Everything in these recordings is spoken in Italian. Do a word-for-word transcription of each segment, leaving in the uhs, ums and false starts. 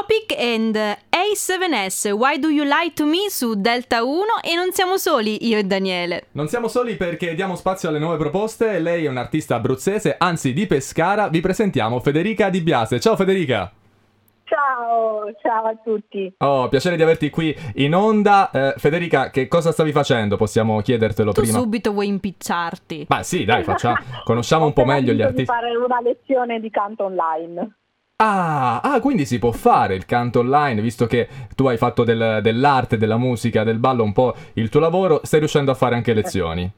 Topic and A seven S, Why Do You Lie To Me su Delta uno, e non siamo soli io e Daniele. Non siamo soli perché diamo spazio alle nuove proposte. Lei è un'artista abruzzese, anzi di Pescara. Vi presentiamo Federica Di Biase. Ciao Federica. Ciao, ciao a tutti. Oh, piacere di averti qui in onda. eh, Federica, che cosa stavi facendo? Possiamo chiedertelo tu prima? Tu subito vuoi impicciarti? Ma sì, dai, facciamo, conosciamo un po' meglio gli artisti. Fare una lezione di canto online. Ah, ah, quindi si può fare il canto online, visto che tu hai fatto del, dell'arte, della musica, del ballo un po' il tuo lavoro. Stai riuscendo a fare anche lezioni?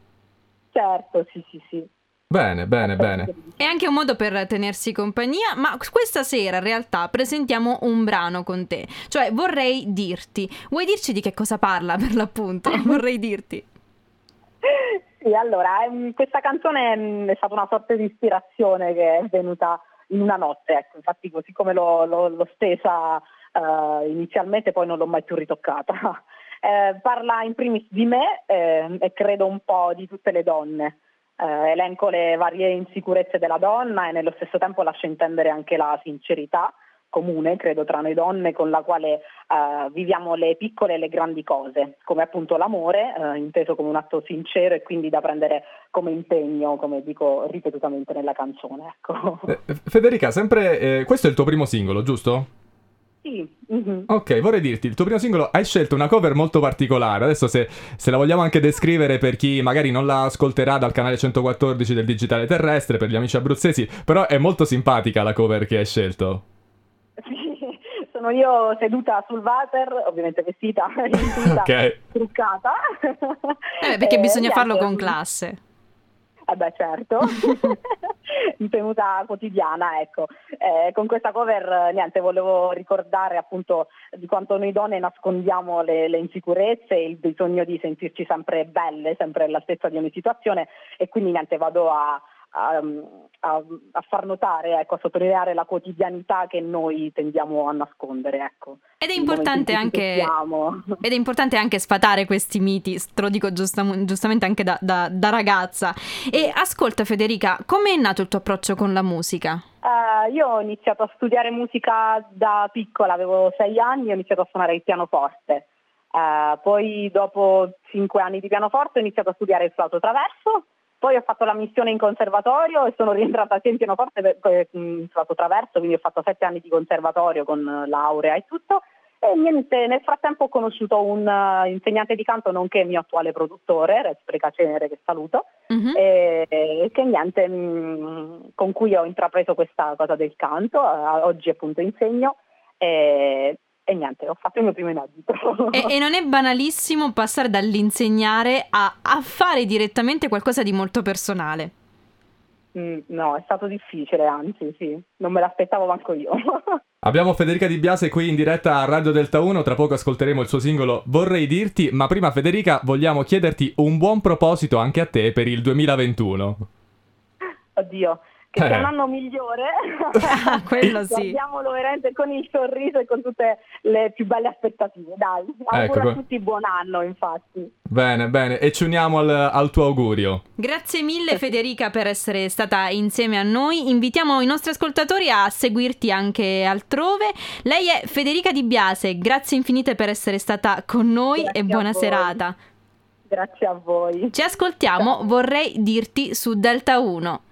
Certo, sì, sì, sì. Bene, bene, bene. È anche un modo per tenersi compagnia, ma questa sera in realtà presentiamo un brano con te, cioè Vorrei Dirti. Vuoi dirci di che cosa parla per l'appunto? Vorrei Dirti. Sì, allora, questa canzone è stata una sorta di ispirazione che è venuta in una notte, ecco, infatti così come l'ho, l'ho, l'ho stesa eh, inizialmente poi non l'ho mai più ritoccata. Eh, parla in primis di me eh, e credo un po' di tutte le donne. Eh, elenco le varie insicurezze della donna e nello stesso tempo lascio intendere anche la sincerità comune, credo, tra noi donne, con la quale eh, viviamo le piccole e le grandi cose, come appunto l'amore, eh, inteso come un atto sincero e quindi da prendere come impegno, come dico ripetutamente nella canzone, ecco. eh, Federica, sempre eh, questo è il tuo primo singolo, giusto? Sì. Mm-hmm. Ok, Vorrei Dirti, il tuo primo singolo, hai scelto una cover molto particolare. Adesso se, se la vogliamo anche descrivere per chi magari non la ascolterà dal canale centoquattordici del digitale terrestre, per gli amici abruzzesi, però è molto simpatica la cover che hai scelto. Sì, sono io seduta sul water, ovviamente vestita, vestita okay. truccata. Eh, perché eh, bisogna farlo con classe. Eh beh, certo, in tenuta quotidiana, ecco. Eh, con questa cover, niente, volevo ricordare appunto di quanto noi donne nascondiamo le, le insicurezze, il bisogno di sentirci sempre belle, sempre all'altezza di ogni situazione, e quindi niente, vado a, a, a, a far notare, ecco, a sottolineare la quotidianità che noi tendiamo a nascondere, ecco. Ed è importante anche ed è importante anche sfatare questi miti, te lo dico giustam- giustamente anche da, da, da ragazza. E ascolta Federica, come è nato il tuo approccio con la musica? Uh, io ho iniziato a studiare musica da piccola, avevo sei anni e ho iniziato a suonare il pianoforte. Uh, poi dopo cinque anni di pianoforte ho iniziato a studiare il flauto traverso. Poi ho fatto la missione in conservatorio e sono rientrata sia in pianoforte che in flauto traverso, quindi ho fatto sette anni di conservatorio con laurea e tutto. E niente, nel frattempo ho conosciuto un uh, insegnante di canto, nonché mio attuale produttore, Respreca Cenere, che saluto, mm-hmm. e, e che niente, mh, con cui ho intrapreso questa cosa del canto. Uh, oggi appunto insegno. E, E niente, ho fatto il mio primo inagito. E, e non è banalissimo passare dall'insegnare a, a fare direttamente qualcosa di molto personale? Mm, no, è stato difficile, anzi, sì. Non me l'aspettavo manco io. Abbiamo Federica Di Biase qui in diretta a Radio Delta uno, tra poco ascolteremo il suo singolo Vorrei Dirti, ma prima Federica vogliamo chiederti un buon proposito anche a te per il duemilaventuno. Oddio. Che eh. sia un anno migliore, ah, quello sì. Guardiamolo veramente con il sorriso e con tutte le più belle aspettative, dai, ecco, auguro a tutti buon anno infatti. Bene, bene, e ci uniamo al, al tuo augurio. Grazie mille Federica per essere stata insieme a noi, invitiamo i nostri ascoltatori a seguirti anche altrove. Lei è Federica Di Biase, grazie infinite per essere stata con noi, grazie e buona serata. Grazie a voi. Ci ascoltiamo, Vorrei Dirti su Delta uno.